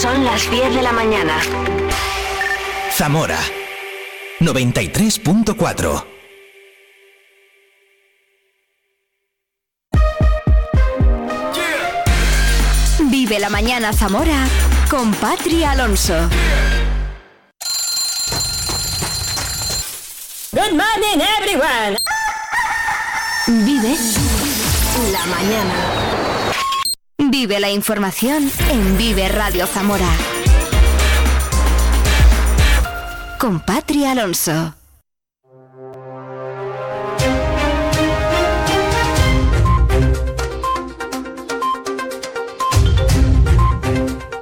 Son las 10 de la mañana. Zamora 93.4. Yeah. Vive la mañana Zamora con Patri Alonso. Good morning everyone. Vive la mañana. Vive la información en Vive Radio Zamora. Con Patri Alonso.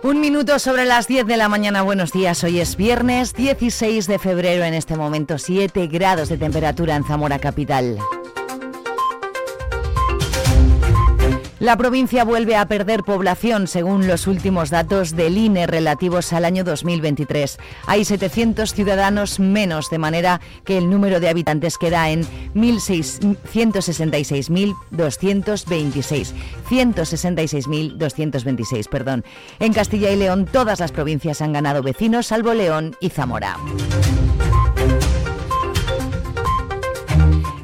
Un minuto sobre las 10 de la mañana, buenos días. Hoy es viernes 16 de febrero, en este momento 7 grados de temperatura en Zamora capital. La provincia vuelve a perder población según los últimos datos del INE relativos al año 2023. Hay 700 ciudadanos menos, de manera que el número de habitantes queda en 166.226. 166.226, perdón. En Castilla y León todas las provincias han ganado vecinos, salvo León y Zamora.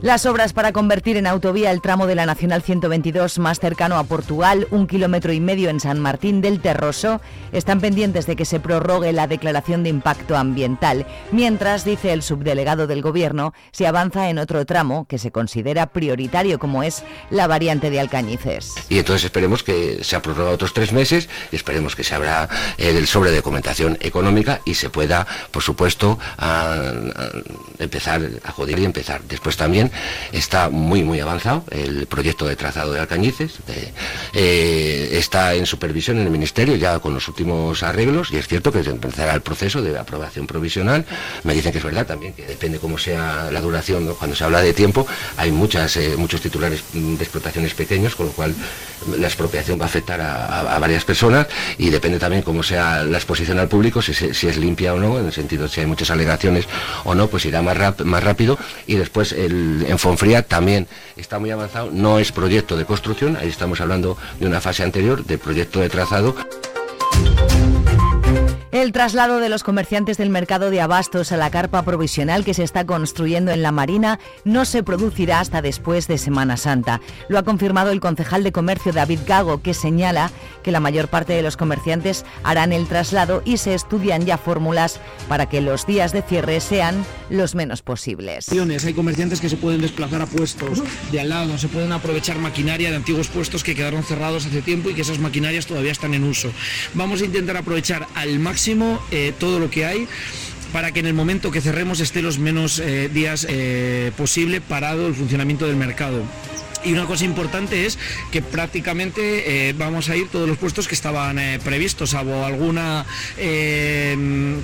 Las obras para convertir en autovía el tramo de la Nacional 122 más cercano a Portugal, 1,5 kilómetros en San Martín del Terroso, están pendientes de que se prorrogue la declaración de impacto ambiental. Mientras, dice el subdelegado del Gobierno, se avanza en otro tramo que se considera prioritario, como es la variante de Alcañices. Y entonces esperemos que se ha prorrogado otros 3 meses, y esperemos que se abra el sobre de documentación económica y se pueda, por supuesto, empezar a joder y empezar. Después también está muy avanzado el proyecto de trazado de Alcañices, está en supervisión en el Ministerio ya con los últimos arreglos, y es cierto que empezará el proceso de aprobación provisional. Me dicen que es verdad también que depende cómo sea la duración, ¿no? Cuando se habla de tiempo hay muchos titulares de explotaciones pequeños, con lo cual la expropiación va a afectar a varias personas, y depende también cómo sea la exposición al público, si es limpia o no, en el sentido si hay muchas alegaciones o no, pues irá más rápido. Y después en Fonfría también está muy avanzado, no es proyecto de construcción, ahí estamos hablando de una fase anterior, de proyecto de trazado. El traslado de los comerciantes del mercado de abastos a la carpa provisional que se está construyendo en La Marina no se producirá hasta después de Semana Santa. Lo ha confirmado el concejal de comercio David Gago, que señala que la mayor parte de los comerciantes harán el traslado y se estudian ya fórmulas para que los días de cierre sean los menos posibles. Hay comerciantes que se pueden desplazar a puestos de al lado, se pueden aprovechar maquinaria de antiguos puestos que quedaron cerrados hace tiempo y que esas maquinarias todavía están en uso. Vamos a intentar aprovechar al máximo todo lo que hay, para que en el momento que cerremos esté los menos días posible parado el funcionamiento del mercado. Y una cosa importante es que prácticamente vamos a ir todos los puestos que estaban previstos, salvo alguna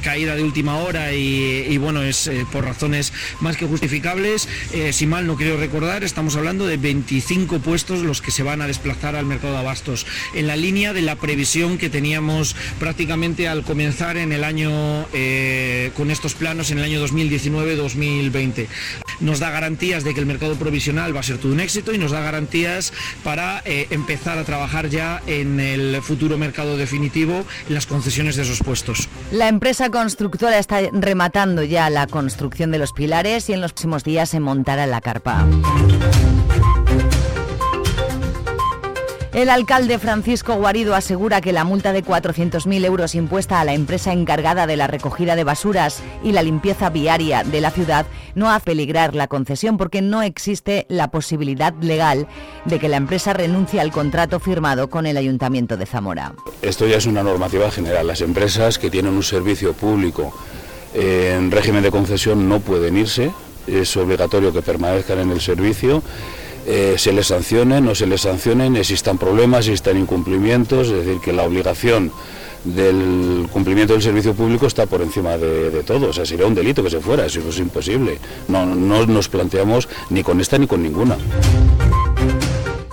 caída de última hora y bueno, es por razones más que justificables. Si mal no quiero recordar, estamos hablando de 25 puestos los que se van a desplazar al mercado de abastos, en la línea de la previsión que teníamos prácticamente al comenzar en el año, con estos planos en el año 2019-2020. Nos da garantías de que el mercado provisional va a ser todo un éxito y nos da garantías para empezar a trabajar ya en el futuro mercado definitivo, en las concesiones de esos puestos. La empresa constructora está rematando ya la construcción de los pilares y en los próximos días se montará la carpa. El alcalde Francisco Guarido asegura que la multa de 400.000 euros impuesta a la empresa encargada de la recogida de basuras y la limpieza viaria de la ciudad no hace peligrar la concesión, porque no existe la posibilidad legal de que la empresa renuncie al contrato firmado con el Ayuntamiento de Zamora. Esto ya es una normativa general. Las empresas que tienen un servicio público en régimen de concesión no pueden irse. Es obligatorio que permanezcan en el servicio. Se les sancionen, no se les sancionen, existan problemas, existan incumplimientos, es decir, que la obligación del cumplimiento del servicio público está por encima de todo. O sea, sería un delito que se fuera, eso es imposible. No nos planteamos ni con esta ni con ninguna.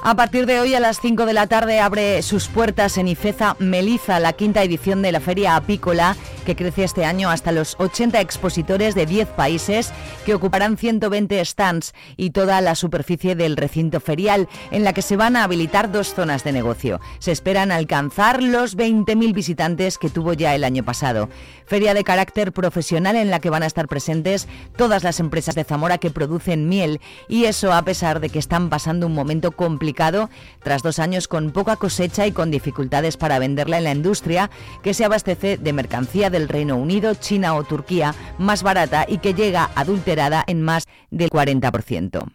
A partir de hoy a las 5 de la tarde abre sus puertas en Ifeza Meliza, la quinta edición de la Feria Apícola, que crece este año hasta los 80 expositores de 10 países que ocuparán 120 stands y toda la superficie del recinto ferial, en la que se van a habilitar 2 zonas de negocio. Se esperan alcanzar los 20.000 visitantes que tuvo ya el año pasado. Feria de carácter profesional en la que van a estar presentes todas las empresas de Zamora que producen miel, y eso a pesar de que están pasando un momento complicado tras 2 años con poca cosecha y con dificultades para venderla en la industria, que se abastece de mercancía del Reino Unido, China o Turquía, más barata y que llega adulterada en más del 40%.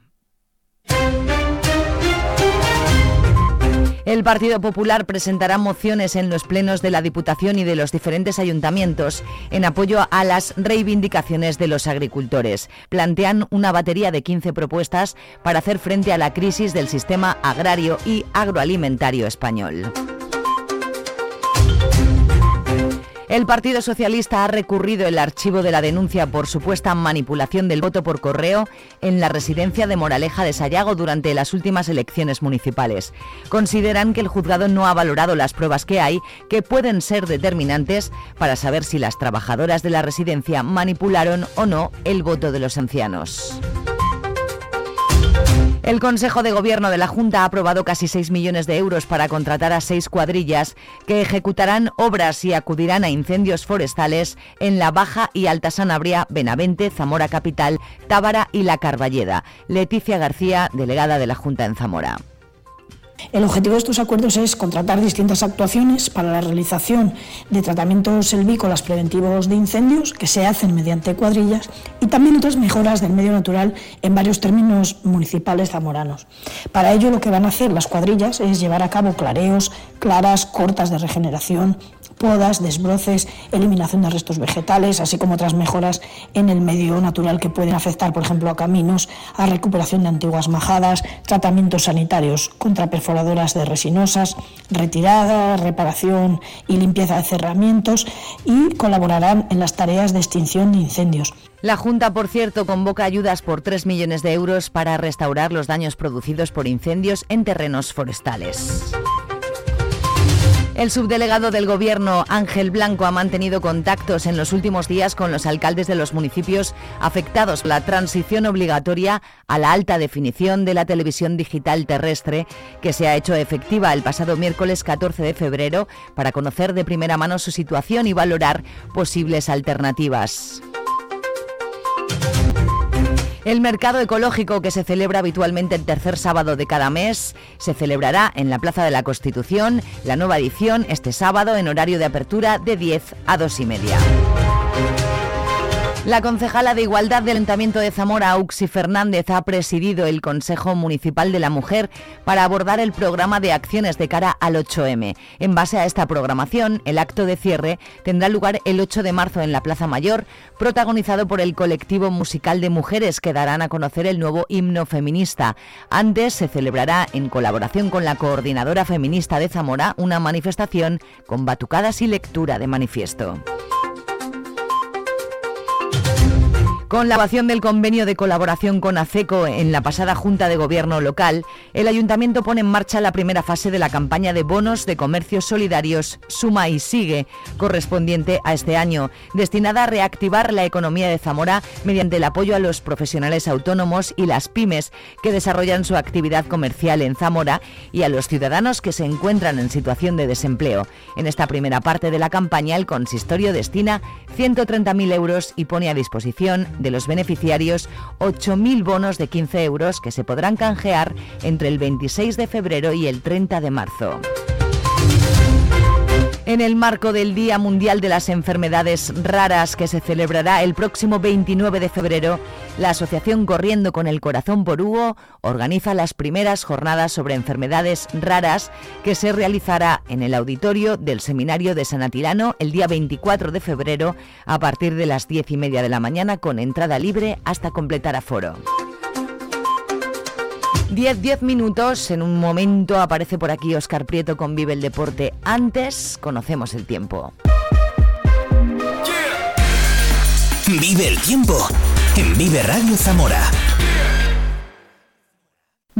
El Partido Popular presentará mociones en los plenos de la Diputación y de los diferentes ayuntamientos en apoyo a las reivindicaciones de los agricultores. Plantean una batería de 15 propuestas para hacer frente a la crisis del sistema agrario y agroalimentario español. El Partido Socialista ha recurrido el archivo de la denuncia por supuesta manipulación del voto por correo en la residencia de Moraleja de Sayago durante las últimas elecciones municipales. Consideran que el juzgado no ha valorado las pruebas que hay, que pueden ser determinantes para saber si las trabajadoras de la residencia manipularon o no el voto de los ancianos. El Consejo de Gobierno de la Junta ha aprobado casi 6 millones de euros para contratar a 6 cuadrillas que ejecutarán obras y acudirán a incendios forestales en la Baja y Alta Sanabria, Benavente, Zamora Capital, Tábara y La Carballeda. Leticia García, delegada de la Junta en Zamora. El objetivo de estos acuerdos es contratar distintas actuaciones para la realización de tratamientos selvícolas preventivos de incendios que se hacen mediante cuadrillas y también otras mejoras del medio natural en varios términos municipales zamoranos. Para ello lo que van a hacer las cuadrillas es llevar a cabo clareos, claras, cortas de regeneración, podas, desbroces, eliminación de restos vegetales, así como otras mejoras en el medio natural que pueden afectar, por ejemplo, a caminos, a recuperación de antiguas majadas, tratamientos sanitarios contra perforadoras de resinosas, retirada, reparación y limpieza de cerramientos, y colaborarán en las tareas de extinción de incendios. La Junta, por cierto, convoca ayudas por 3 millones de euros para restaurar los daños producidos por incendios en terrenos forestales. El subdelegado del Gobierno, Ángel Blanco, ha mantenido contactos en los últimos días con los alcaldes de los municipios afectados por la transición obligatoria a la alta definición de la televisión digital terrestre, que se ha hecho efectiva el pasado miércoles 14 de febrero, para conocer de primera mano su situación y valorar posibles alternativas. El mercado ecológico, que se celebra habitualmente el tercer sábado de cada mes, se celebrará en la Plaza de la Constitución, la nueva edición, este sábado, en horario de apertura de 10 a 2:30. La concejala de Igualdad del Ayuntamiento de Zamora, Auxi Fernández, ha presidido el Consejo Municipal de la Mujer para abordar el programa de acciones de cara al 8M. En base a esta programación, el acto de cierre tendrá lugar el 8 de marzo en la Plaza Mayor, protagonizado por el colectivo musical de mujeres, que darán a conocer el nuevo himno feminista. Antes se celebrará, en colaboración con la Coordinadora Feminista de Zamora, una manifestación con batucadas y lectura de manifiesto. Con la aprobación del convenio de colaboración con ACECO en la pasada Junta de Gobierno local, el Ayuntamiento pone en marcha la primera fase de la campaña de bonos de comercios solidarios Suma y Sigue, correspondiente a este año, destinada a reactivar la economía de Zamora mediante el apoyo a los profesionales autónomos y las pymes que desarrollan su actividad comercial en Zamora, y a los ciudadanos que se encuentran en situación de desempleo. En esta primera parte de la campaña, el consistorio destina 130.000 euros y pone a disposición de los beneficiarios 8.000 bonos de 15 euros que se podrán canjear entre el 26 de febrero y el 30 de marzo. En el marco del Día Mundial de las Enfermedades Raras, que se celebrará el próximo 29 de febrero, la Asociación Corriendo con el Corazón por Hugo organiza las primeras jornadas sobre enfermedades raras, que se realizará en el auditorio del Seminario de San Atilano el día 24 de febrero a partir de las 10:30 de la mañana, con entrada libre hasta completar aforo. 10 minutos, en un momento aparece por aquí Óscar Prieto con Vive el Deporte. Antes, conocemos el tiempo. Yeah. Vive el tiempo en Vive Radio Zamora.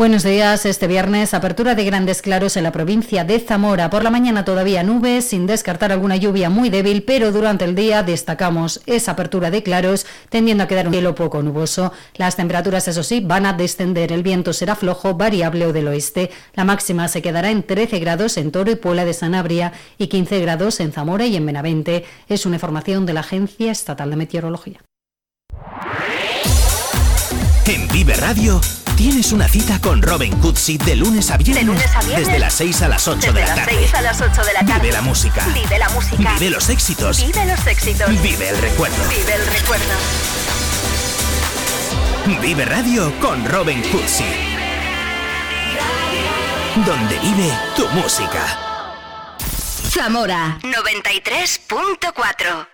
Buenos días. Este viernes, apertura de grandes claros en la provincia de Zamora. Por la mañana todavía nubes, sin descartar alguna lluvia muy débil, pero durante el día destacamos esa apertura de claros, tendiendo a quedar un cielo poco nuboso. Las temperaturas, eso sí, van a descender. El viento será flojo, variable o del oeste. La máxima se quedará en 13 grados en Toro y Puebla de Sanabria y 15 grados en Zamora y en Benavente. Es una información de la Agencia Estatal de Meteorología. En Vive Radio tienes una cita con Robin Kutsi de lunes a viernes, desde las 6 a las 8 de la tarde. Vive la música. Vive la música. Vive los éxitos. Vive los éxitos. Vive el recuerdo. Vive el recuerdo. Vive Radio con Robin Kutsi. Donde vive tu música. Zamora 93.4.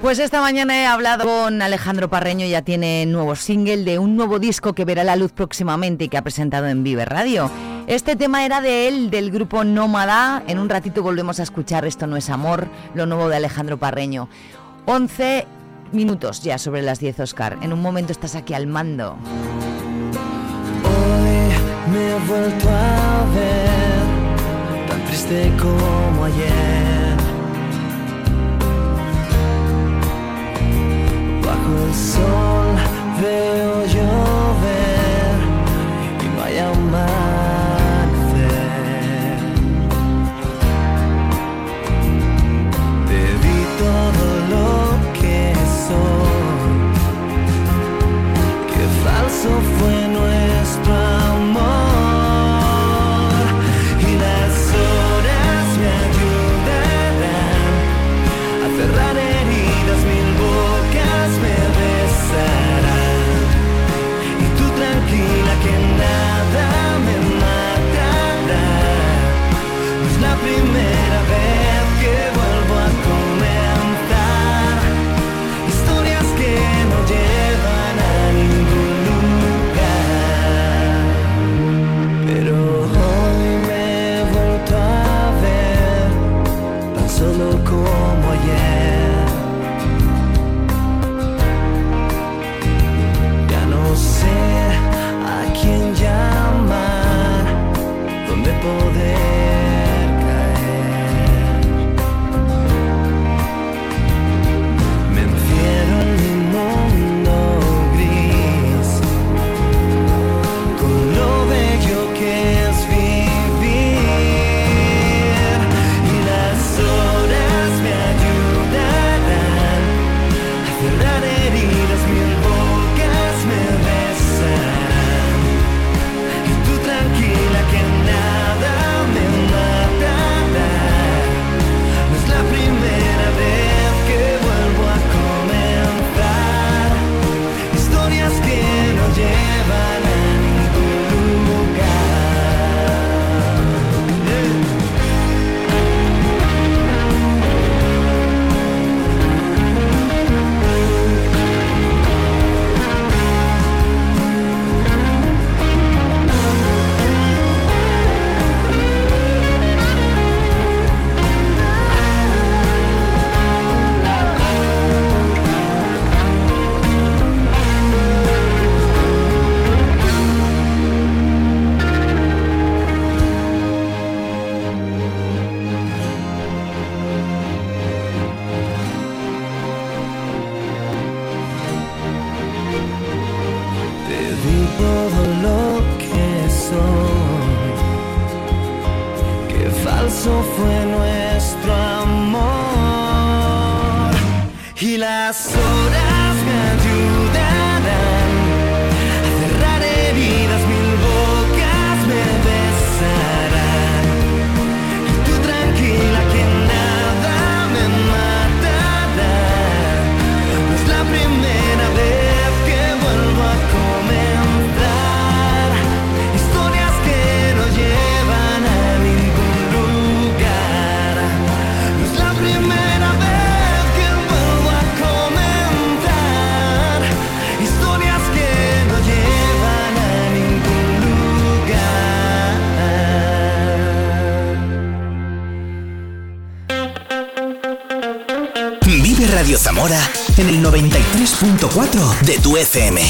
Pues esta mañana he hablado con Alejandro Parreño, ya tiene nuevo single de un nuevo disco que verá la luz próximamente y que ha presentado en Vive Radio. Este tema era de él, del grupo Nómada. En un ratito volvemos a escuchar Esto no es amor, lo nuevo de Alejandro Parreño. 11 minutos ya sobre las 10, Óscar. En un momento estás aquí al mando. Hoy me he vuelto a ver, tan triste como ayer. Bajo el sol veo llover y no hay amanecer. Te di todo lo que soy. Qué falso fue nuestro amor. Zamora en el 93.4 de tu FM.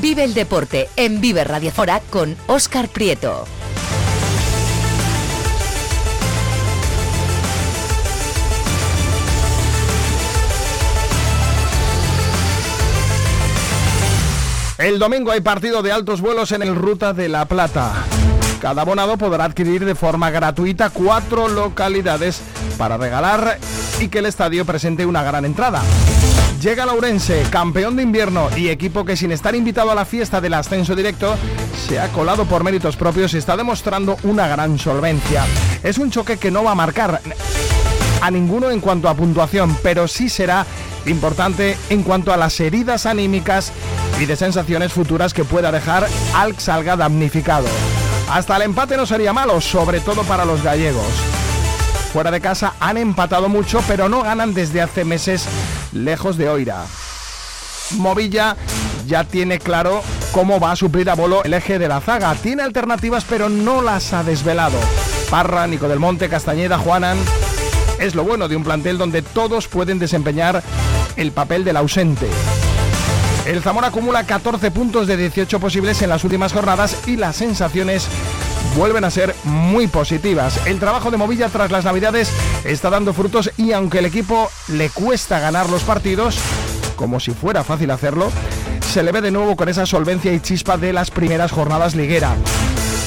Vive el deporte en Vive Radio Zamora con Óscar Prieto. El domingo hay partido de altos vuelos en el Ruta de la Plata. Cada abonado podrá adquirir de forma gratuita 4 localidades para regalar y que el estadio presente una gran entrada. Llega el Ourense, campeón de invierno y equipo que sin estar invitado a la fiesta del ascenso directo, se ha colado por méritos propios y está demostrando una gran solvencia. Es un choque que no va a marcar a ninguno en cuanto a puntuación, pero sí será importante en cuanto a las heridas anímicas y de sensaciones futuras que pueda dejar al que salga damnificado. Hasta el empate no sería malo, sobre todo para los gallegos. Fuera de casa han empatado mucho, pero no ganan desde hace meses lejos de Oira. Movilla ya tiene claro cómo va a suplir a Bolo el eje de la zaga. Tiene alternativas, pero no las ha desvelado. Parra, Nico del Monte, Castañeda, Juanan... Es lo bueno de un plantel donde todos pueden desempeñar el papel del ausente. El Zamora acumula 14 puntos de 18 posibles en las últimas jornadas y las sensaciones vuelven a ser muy positivas. El trabajo de Movilla tras las Navidades está dando frutos y aunque el equipo le cuesta ganar los partidos, como si fuera fácil hacerlo, se le ve de nuevo con esa solvencia y chispa de las primeras jornadas liguera.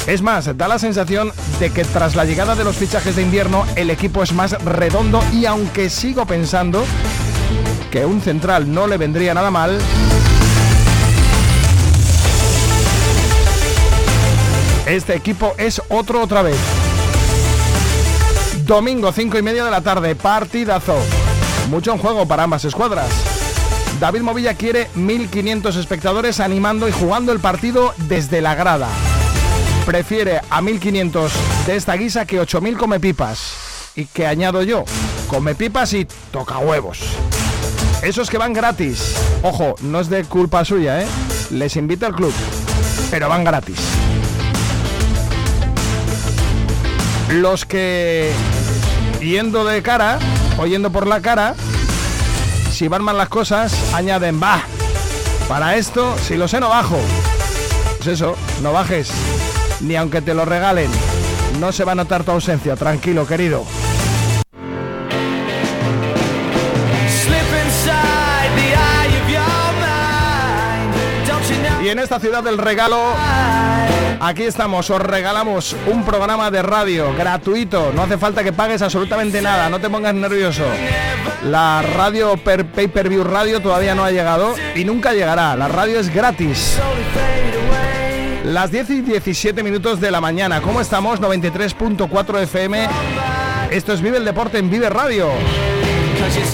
Es más, da la sensación de que tras la llegada de los fichajes de invierno el equipo es más redondo y aunque sigo pensando que un central no le vendría nada mal, este equipo es otra vez. Domingo 5:30 de la tarde, partidazo. Mucho en juego para ambas escuadras. David Movilla quiere 1.500 espectadores animando y jugando el partido desde la grada. Prefiere a 1.500 de esta guisa que 8.000 comepipas. Y que añado yo, comepipas y tocahuevos. Esos que van gratis. Ojo, no es de culpa suya, ¿eh? Les invita el club, pero van gratis. Los que, yendo de cara, o yendo por la cara, si van mal las cosas, añaden, va, para esto, si lo sé no bajo. Pues eso, no bajes, ni aunque te lo regalen, no se va a notar tu ausencia, tranquilo querido. Y en esta ciudad del regalo, aquí estamos, os regalamos un programa de radio gratuito, no hace falta que pagues absolutamente nada, no te pongas nervioso. La radio pay-per-view radio todavía no ha llegado y nunca llegará, la radio es gratis. Las 10:17 de la mañana, ¿cómo estamos? 93.4 FM, esto es Vive el Deporte en Vive Radio,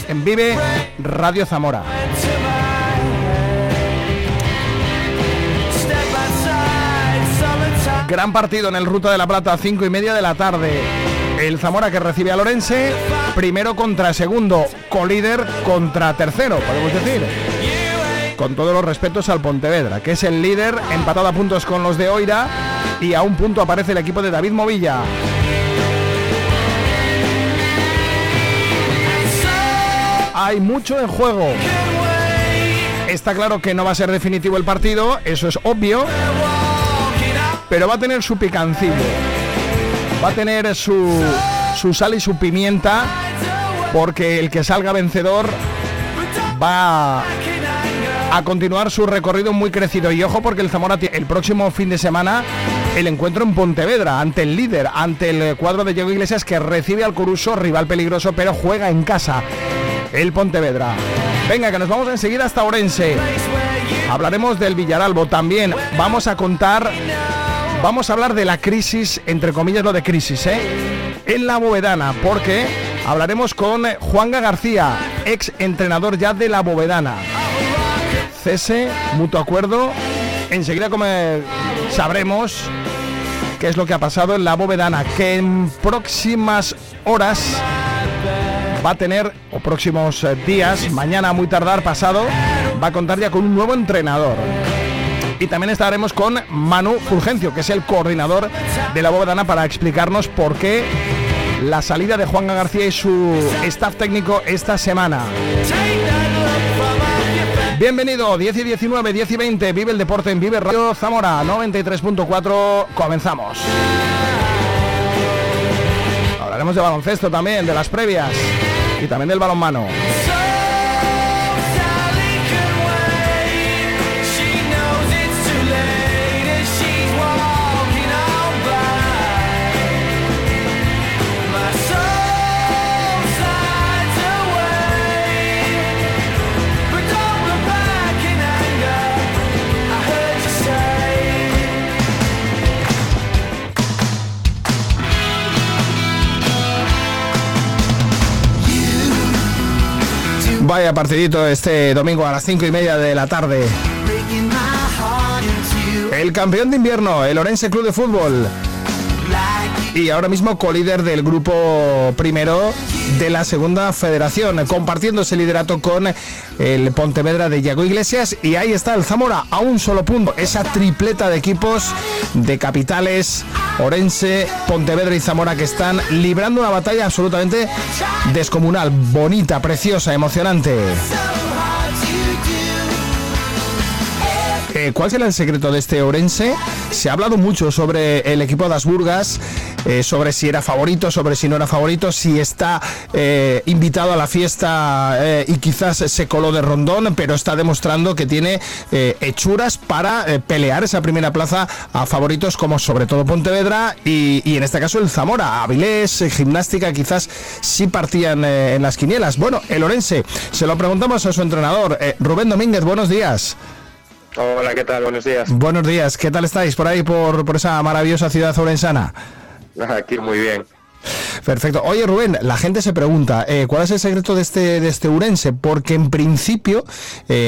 en Vive Radio Zamora. Gran partido en el Ruta de la Plata, 5:30 de la tarde. El Zamora que recibe a Lorense, primero contra segundo, colíder contra tercero, podemos decir. Con todos los respetos al Pontevedra, que es el líder, empatado a puntos con los de Oira, y a un punto aparece el equipo de David Movilla. Hay mucho en juego. Está claro que no va a ser definitivo el partido, eso es obvio. Pero va a tener su picancillo, va a tener su sal y su pimienta, porque el que salga vencedor va a continuar su recorrido muy crecido. Y ojo, porque el Zamora tiene el próximo fin de semana el encuentro en Pontevedra, ante el líder, ante el cuadro de Diego Iglesias, que recibe al Coruso, rival peligroso, pero juega en casa el Pontevedra. Venga, que nos vamos enseguida hasta Ourense. Hablaremos del Villaralbo también. Vamos a hablar de la crisis, entre comillas lo de crisis, en la Bovedana, porque hablaremos con Juanga García, ex entrenador ya de la Bovedana. Cese, mutuo acuerdo. Enseguida sabremos qué es lo que ha pasado en la Bovedana, que en próximas horas va a tener, o próximos días, mañana muy tardar, pasado, va a contar ya con un nuevo entrenador. Y también estaremos con Manu Fulgencio, que es el coordinador de la Bovedana, para explicarnos por qué la salida de Juanga García y su staff técnico esta semana. Bienvenido, 10 y 19, 10 y 20, vive el deporte en Vive Radio Zamora, 93.4, comenzamos. Hablaremos de baloncesto también, de las previas y también del balonmano. Vaya partidito este domingo a las 5:30 de la tarde. El campeón de invierno, el Ourense Club de Fútbol. Y ahora mismo colíder del grupo primero de la segunda federación, compartiendo ese liderato con el Pontevedra de Diego Iglesias. Y ahí está el Zamora, a un solo punto. Esa tripleta de equipos de capitales, Ourense, Pontevedra y Zamora, que están librando una batalla absolutamente descomunal, bonita, preciosa, emocionante. ¿Cuál será el secreto de este Ourense? Se ha hablado mucho sobre el equipo de las Burgas, sobre si era favorito, sobre si no era favorito, si está invitado a la fiesta y quizás se coló de rondón, pero está demostrando que tiene hechuras para pelear esa primera plaza a favoritos como sobre todo Pontevedra y en este caso el Zamora. Avilés, Gimnástica quizás sí partían en las quinielas. Bueno, el Ourense, se lo preguntamos a su entrenador, Rubén Domínguez, buenos días. Hola, ¿qué tal? Buenos días. Buenos días, ¿qué tal estáis por ahí, por esa maravillosa ciudad orensana? Aquí muy bien. Perfecto. Oye, Rubén, la gente se pregunta, ¿cuál es el secreto de este Ourense? Porque en principio,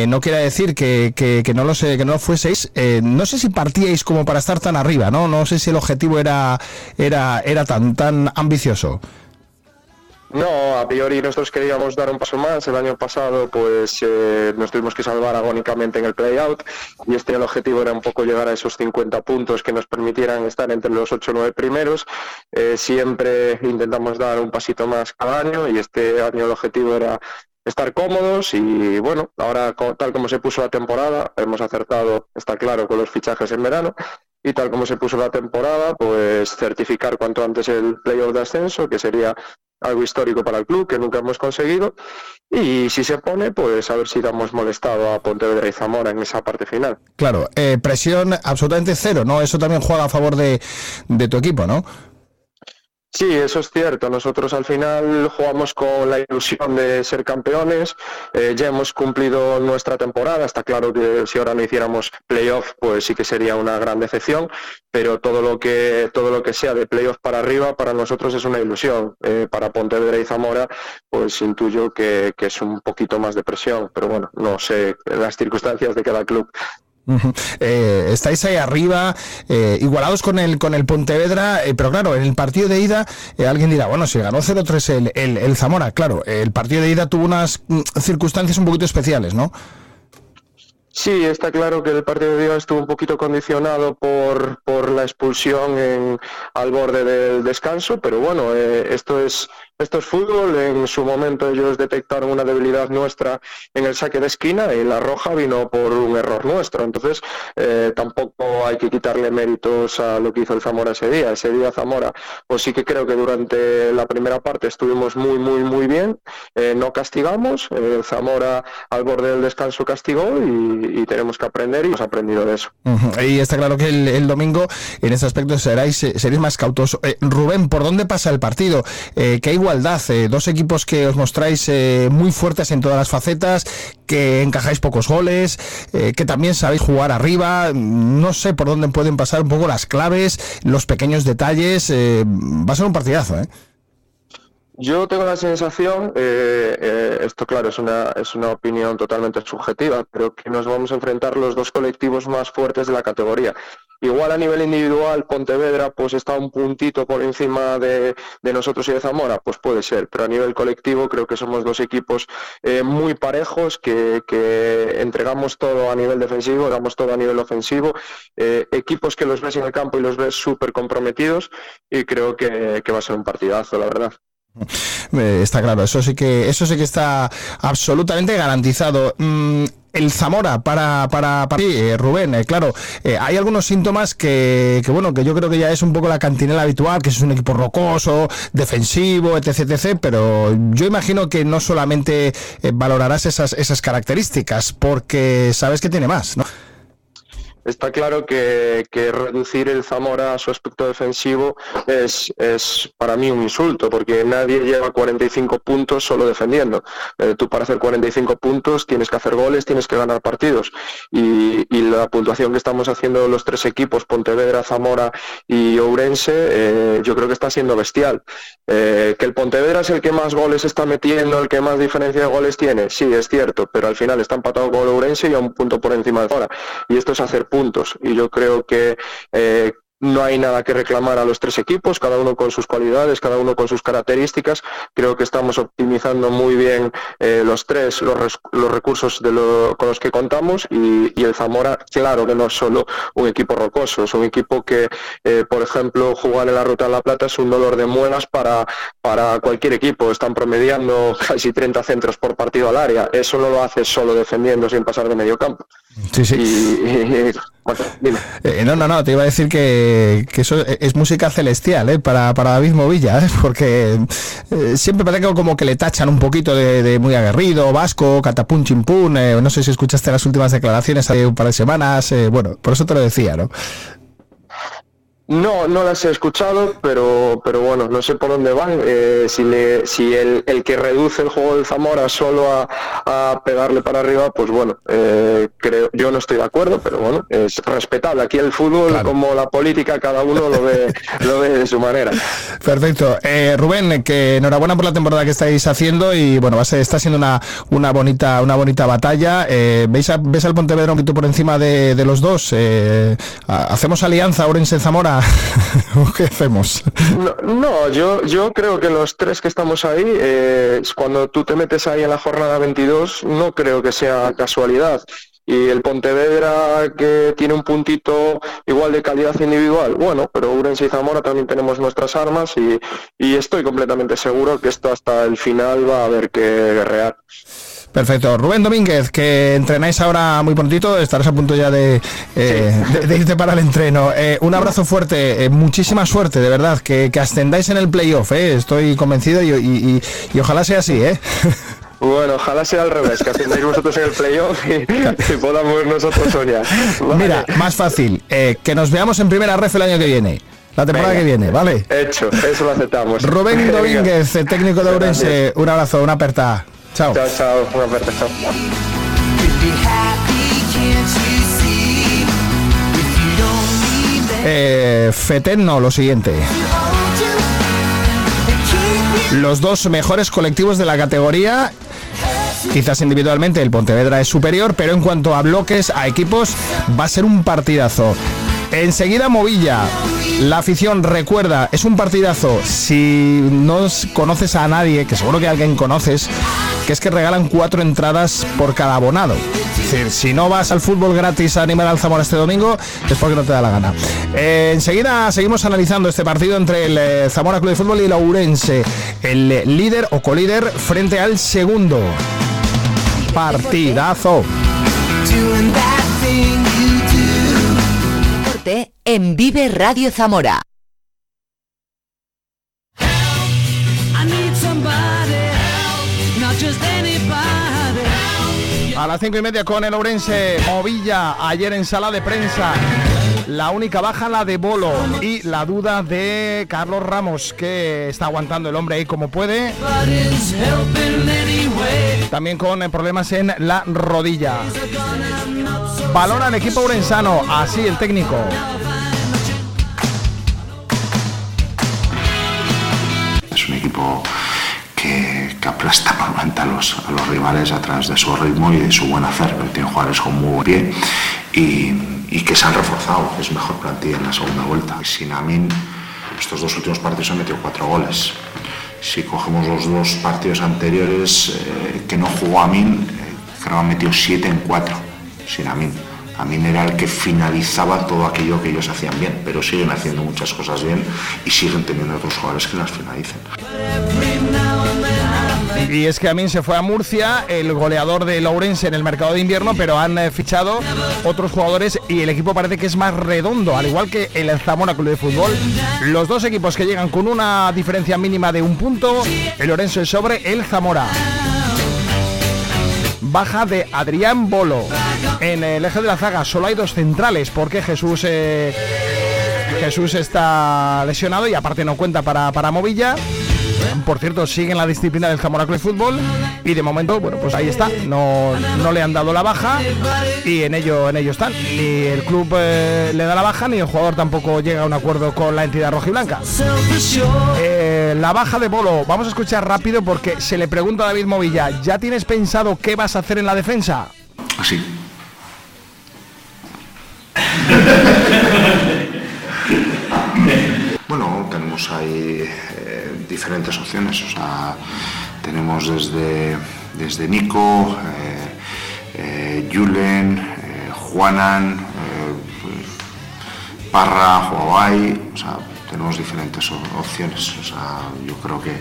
no quiere decir que no lo fueseis, no sé si partíais como para estar tan arriba, ¿no? No sé si el objetivo era tan ambicioso. No, a priori nosotros queríamos dar un paso más. El año pasado pues nos tuvimos que salvar agónicamente en el play-out y el objetivo era un poco llegar a esos 50 puntos que nos permitieran estar entre los 8 o 9 primeros. Siempre intentamos dar un pasito más cada año y este año el objetivo era estar cómodos y bueno, ahora tal como se puso la temporada, hemos acertado, está claro, con los fichajes en verano. Y tal como se puso la temporada, pues certificar cuanto antes el playoff de ascenso, que sería algo histórico para el club, que nunca hemos conseguido. Y si se pone, pues a ver si damos molestado a Pontevedra y Zamora en esa parte final. Claro, presión absolutamente cero, ¿no? Eso también juega a favor de tu equipo, ¿no? Sí, eso es cierto. Nosotros al final jugamos con la ilusión de ser campeones. Ya hemos cumplido nuestra temporada. Está claro que si ahora no hiciéramos playoff, pues sí que sería una gran decepción. Pero todo lo que sea de playoff para arriba, para nosotros es una ilusión. Para Pontevedra y Zamora, pues intuyo que es un poquito más de presión. Pero bueno, no sé las circunstancias de cada club. Estáis ahí arriba, igualados con el Pontevedra, pero claro, en el partido de ida alguien dirá, bueno, si ganó 0-3 el Zamora, claro, el partido de ida tuvo unas circunstancias un poquito especiales, ¿no? Sí, está claro que el partido de hoy estuvo un poquito condicionado por la expulsión al borde del descanso, pero bueno, esto es fútbol. En su momento ellos detectaron una debilidad nuestra en el saque de esquina y la roja vino por un error nuestro, entonces tampoco hay que quitarle méritos a lo que hizo el Zamora ese día. Ese día Zamora, pues sí que creo que durante la primera parte estuvimos muy, muy, muy bien, no castigamos, el Zamora al borde del descanso castigó y tenemos que aprender y hemos aprendido de eso. Uh-huh. Y está claro que el domingo en ese aspecto seréis más cautos. Rubén, ¿por dónde pasa el partido? ¿Qué igualdad? Dos equipos que os mostráis muy fuertes en todas las facetas, que encajáis pocos goles, que también sabéis jugar arriba. No sé por dónde pueden pasar un poco las claves, los pequeños detalles. Va a ser un partidazo, ¿eh? Yo tengo la sensación, esto claro es una opinión totalmente subjetiva, pero que nos vamos a enfrentar los dos colectivos más fuertes de la categoría. Igual a nivel individual, Pontevedra pues está un puntito por encima de nosotros y de Zamora, pues puede ser, pero a nivel colectivo creo que somos dos equipos muy parejos, que entregamos todo a nivel defensivo, damos todo a nivel ofensivo, equipos que los ves en el campo y los ves súper comprometidos, y creo que va a ser un partidazo, la verdad. Está claro, eso sí que está absolutamente garantizado. El Zamora para sí, Rubén, claro, hay algunos síntomas que yo creo que ya es un poco la cantinela habitual, que es un equipo rocoso, defensivo, etc, pero yo imagino que no solamente valorarás esas características, porque sabes que tiene más, ¿no? Está claro que reducir el Zamora a su aspecto defensivo es para mí un insulto, porque nadie lleva 45 puntos solo defendiendo. Tú para hacer 45 puntos tienes que hacer goles, tienes que ganar partidos. Y la puntuación que estamos haciendo los tres equipos, Pontevedra, Zamora y Ourense, yo creo que está siendo bestial. Que el Pontevedra es el que más goles está metiendo, el que más diferencia de goles tiene, sí, es cierto, pero al final está empatado con Ourense y a un punto por encima de Zamora. Y esto es hacer puntos, y yo creo que no hay nada que reclamar a los tres equipos, cada uno con sus cualidades, cada uno con sus características. Creo que estamos optimizando muy bien los tres, los recursos con los que contamos, y el Zamora, claro que no es solo un equipo rocoso, es un equipo que, por ejemplo, jugar en la Ruta de la Plata es un dolor de muelas para cualquier equipo. Están promediando casi 30 centros por partido al área, eso no lo hace solo defendiendo sin pasar de medio campo. Sí. Y bueno, dime. No, te iba a decir que eso es música celestial, para David Movilla, porque siempre parece que como que le tachan un poquito de muy aguerrido, vasco, catapum chimpún, no sé si escuchaste las últimas declaraciones hace un par de semanas, bueno, por eso te lo decía, ¿no? No las he escuchado, pero bueno, no sé por dónde van. Si el que reduce el juego del Zamora solo a pegarle para arriba, pues bueno, creo, yo no estoy de acuerdo, pero bueno, es respetable. Aquí el fútbol, claro, como la política, cada uno lo ve de su manera. Perfecto. Rubén, que enhorabuena por la temporada que estáis haciendo, y bueno, está siendo una bonita batalla. ¿Ves al Pontevedra que tú por encima de los dos? ¿Hacemos alianza Ourense-Zamora? ¿Qué hacemos? No, yo creo que los tres que estamos ahí, cuando tú te metes ahí en la jornada 22, no creo que sea casualidad. Y el Pontevedra, que tiene un puntito igual de calidad individual, bueno, pero Ourense y Zamora también tenemos nuestras armas, y estoy completamente seguro que esto hasta el final va a haber que guerrear. Perfecto. Rubén Domínguez, que entrenáis ahora muy prontito, estarás a punto ya de irte para el entreno. Un abrazo fuerte, muchísima suerte, de verdad, que ascendáis en el playoff, estoy convencido, y ojalá sea así, Bueno, ojalá sea al revés, que ascendáis vosotros en el playoff y podamos nosotros soñar. Vale. Mira, más fácil, que nos veamos en primera ref el año que viene. La temporada que viene, ¿vale? Hecho, eso lo aceptamos. Rubén Domínguez, técnico de Ourense, un abrazo, una aperta. Chao. Chao, una aperta, chao. Feten, no, lo siguiente. Los dos mejores colectivos de la categoría. Quizás individualmente el Pontevedra es superior, pero en cuanto a bloques, a equipos, va a ser un partidazo. Enseguida Movilla. La afición, recuerda, es un partidazo. Si no conoces a nadie, que seguro que alguien conoces, que es que regalan 4 entradas por cada abonado. Es decir, si no vas al fútbol gratis a animar al Zamora este domingo, es porque no te da la gana. Enseguida seguimos analizando este partido entre el Zamora Club de Fútbol y el Ourense, el líder o colíder frente al segundo. Partidazo. En Vive Radio Zamora. A las 5:30 con el Ourense, Movilla, ayer en sala de prensa. La única baja, la de Bolo, y la duda de Carlos Ramos, que está aguantando el hombre ahí como puede. También con problemas en la rodilla. Valora el equipo ourensano, así el técnico. Es un equipo que aplasta por manta a los rivales a través de su ritmo y de su buen hacer. Tiene jugadores con muy buen pie y que se han reforzado. Es mejor plantilla en la segunda vuelta. Sin Amin, estos dos últimos partidos han metido 4 goles. Si cogemos los dos partidos anteriores que no jugó Amin, creo que han metido 7 en 4. Sin Amin, a mí era el que finalizaba todo aquello que ellos hacían bien, pero siguen haciendo muchas cosas bien y siguen teniendo otros jugadores que las finalicen. Y es que Amin se fue a Murcia, el goleador del Ourense en el mercado de invierno, pero han fichado otros jugadores y el equipo parece que es más redondo, al igual que el Zamora Club de Fútbol. Los dos equipos que llegan con una diferencia mínima de 1 punto, el Ourense sobre el Zamora. Baja de Adrián Bolo. En el eje de la zaga solo hay 2 centrales porque Jesús está lesionado y aparte no cuenta para Movilla. Por cierto, sigue en la disciplina del Zamora Club de Fútbol y de momento, bueno, pues ahí está, no le han dado la baja y en ello están. Ni el club le da la baja, ni el jugador tampoco llega a un acuerdo con la entidad rojiblanca. La baja de Bolo, vamos a escuchar rápido porque se le pregunta a David Movilla, ¿ya tienes pensado qué vas a hacer en la defensa? Así. Bueno, tenemos ahí diferentes opciones, o sea, tenemos desde Nico, Julen, Juanan, Parra, Huawei, o sea, tenemos diferentes opciones, o sea, yo creo que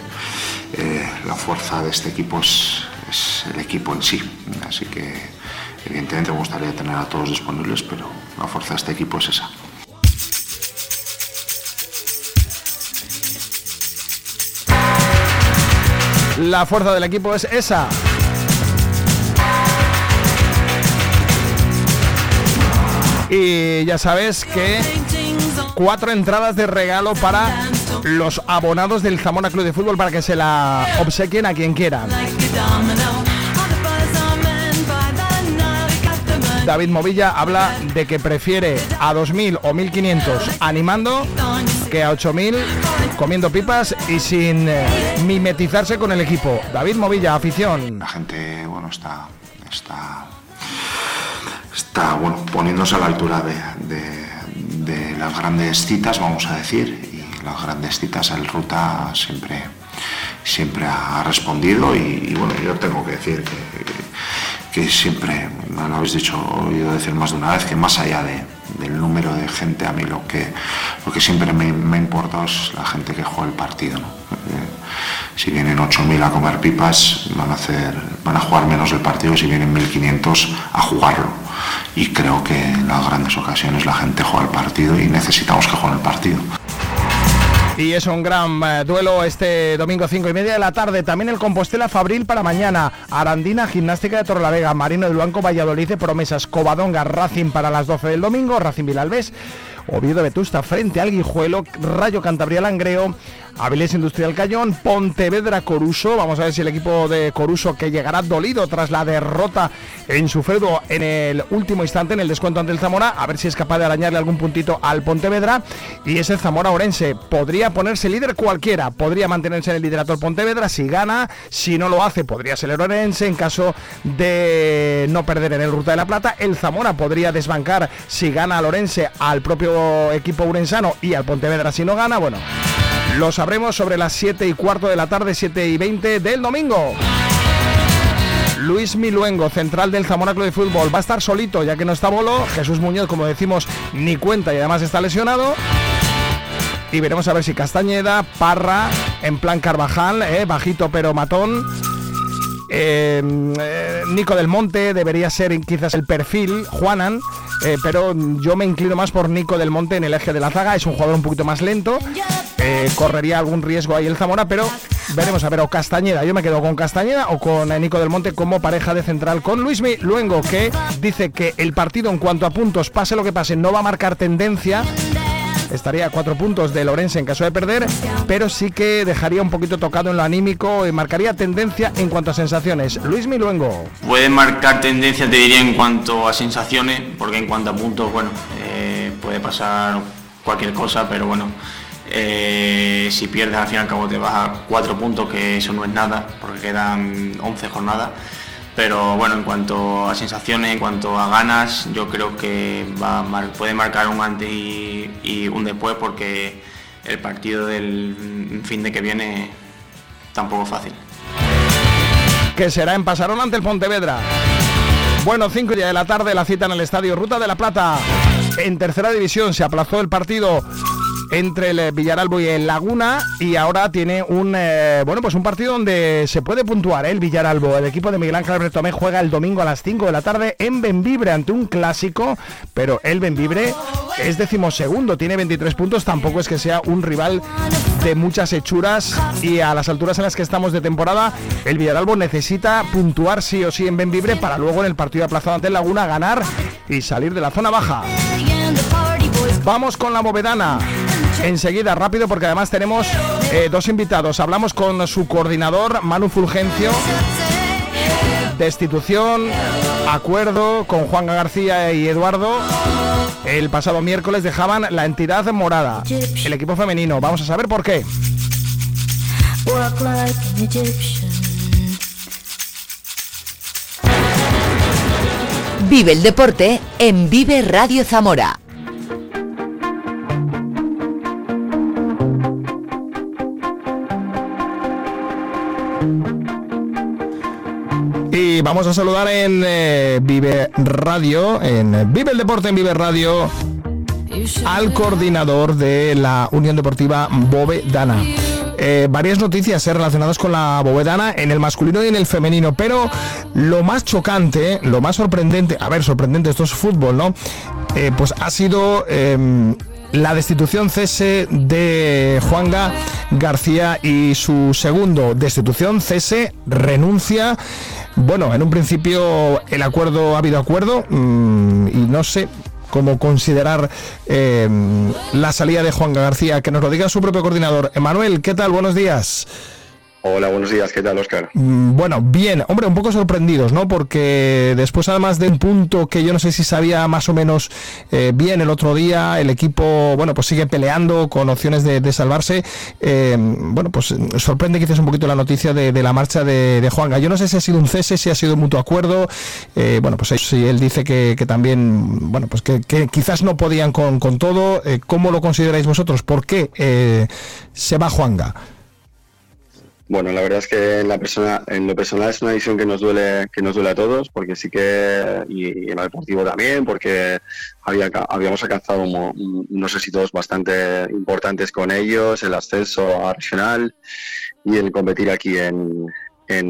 la fuerza de este equipo es el equipo en sí, así que evidentemente me gustaría tener a todos disponibles, pero la fuerza de este equipo es esa. La fuerza del equipo es esa. Y ya sabes que 4 entradas de regalo para los abonados del Zamora Club de Fútbol para que se la obsequien a quien quieran. David Movilla habla de que prefiere a 2.000 o 1.500 animando que a 8.000 comiendo pipas y sin mimetizarse con el equipo. David Movilla, afición. La gente, bueno, está bueno, poniéndose a la altura de las grandes citas, vamos a decir, y las grandes citas el Ruta siempre ha respondido y bueno, yo tengo que decir que siempre, me lo habéis oído decir más de una vez, que más allá del número de gente, a mí lo que siempre me ha importado es la gente que juega el partido, ¿no? Si vienen 8.000 a comer pipas, van a jugar menos el partido, si vienen 1.500 a jugarlo. Y creo que en las grandes ocasiones la gente juega el partido y necesitamos que jueguen el partido. Y es un gran duelo este domingo 5:30 de la tarde. También el Compostela Fabril para mañana. Arandina, Gimnástica de Torrelavega, Marino del Blanco, Valladolid de Promesas, Covadonga, Racing para las 12 del domingo, Racing Vilalbés, Oviedo Vetusta frente al Guijuelo, Rayo Cantabria Langreo, Avilés Industrial Cayón, Pontevedra Coruso. Vamos a ver si el equipo de Coruso, que llegará dolido tras la derrota en su feudo en el último instante, en el descuento ante el Zamora, a ver si es capaz de arañarle algún puntito al Pontevedra. Y ese Zamora Ourense, podría ponerse líder cualquiera, podría mantenerse en el liderato el Pontevedra si gana, si no lo hace podría ser el Ourense, en caso de no perder en el Ruta de la Plata el Zamora podría desbancar, si gana al Ourense, al propio equipo urensano y al Pontevedra si no gana. Bueno, lo sabremos sobre las 7:15 de la tarde, 7:20 del domingo. Luis Miluengo, central del Zamora Club de Fútbol, va a estar solito ya que no está Bolo. Jesús Muñoz, como decimos, ni cuenta y además está lesionado. Y veremos a ver si Castañeda, Parra, en plan Carvajal, bajito pero matón. Nico del Monte debería ser quizás el perfil Juanan, pero yo me inclino más por Nico del Monte en el eje de la zaga. Es un jugador un poquito más lento, correría algún riesgo ahí el Zamora, pero veremos a ver, o Castañeda, yo me quedo con Castañeda o con Nico del Monte como pareja de central, con Luismi Luengo, que dice que el partido en cuanto a puntos, pase lo que pase, no va a marcar tendencia. Estaría a 4 puntos de Lorense en caso de perder, pero sí que dejaría un poquito tocado en lo anímico y marcaría tendencia en cuanto a sensaciones. Luis Miluengo. Puede marcar tendencia, te diría, en cuanto a sensaciones, porque en cuanto a puntos, bueno, puede pasar cualquier cosa, pero bueno, si pierdes al fin y al cabo te vas a 4 puntos, que eso no es nada, porque quedan 11 jornadas. Pero bueno, en cuanto a sensaciones, en cuanto a ganas, yo creo que puede marcar un antes y un después, porque el partido del fin de que viene tampoco es fácil. Que será en Pasarón ante el Pontevedra. Bueno, 5:00 de la tarde, la cita en el estadio Ruta de la Plata. En tercera división se aplazó el partido entre el Villaralbo y el Laguna, y ahora tiene un partido donde se puede puntuar, ¿eh? El Villaralbo, el equipo de Miguel Ángel Bertomé, juega el domingo a las 5 de la tarde en Bembibre ante un clásico, pero el Bembibre es 12º, tiene 23 puntos, tampoco es que sea un rival de muchas hechuras, y a las alturas en las que estamos de temporada, el Villaralbo necesita puntuar sí o sí en Bembibre para luego en el partido aplazado ante el Laguna ganar y salir de la zona baja. Vamos con la Bovedana. Enseguida, rápido, porque además tenemos dos invitados. Hablamos con su coordinador, Manu Fulgencio. Destitución, acuerdo con Juanga García y Eduardo. El pasado miércoles dejaban la entidad morada, el equipo femenino. Vamos a saber por qué. Vive el deporte en Vive Radio Zamora. Y vamos a saludar en Vive Radio, en Vive el Deporte, en Vive Radio, al coordinador de la Unión Deportiva Bovedana. Varias noticias relacionadas con la Bovedana en el masculino y en el femenino, pero lo más chocante, lo más sorprendente, esto es fútbol, ¿no? Pues ha sido la destitución, cese de Juanga García y su segundo. Destitución, cese, renuncia. Bueno, en un principio ha habido acuerdo y no sé cómo considerar la salida de Juanga García. Que nos lo diga su propio coordinador. Emanuel, ¿qué tal? Buenos días. Hola, buenos días. ¿Qué tal, Óscar? Bueno, bien. Hombre, un poco sorprendidos, ¿no? Porque después, además de un punto que yo no sé si sabía más o menos bien el otro día, el equipo, pues sigue peleando con opciones de salvarse. Pues sorprende quizás un poquito la noticia de la marcha de Juanga. Yo no sé si ha sido un cese, si ha sido mutuo acuerdo. Si él dice que también, que quizás no podían con todo. ¿Cómo lo consideráis vosotros? ¿Por qué se va Juanga? Bueno, la verdad es que en lo personal es una decisión que nos duele a todos, porque sí que, y en el deportivo también, porque habíamos alcanzado unos éxitos bastante importantes con ellos, el ascenso a regional y el competir aquí en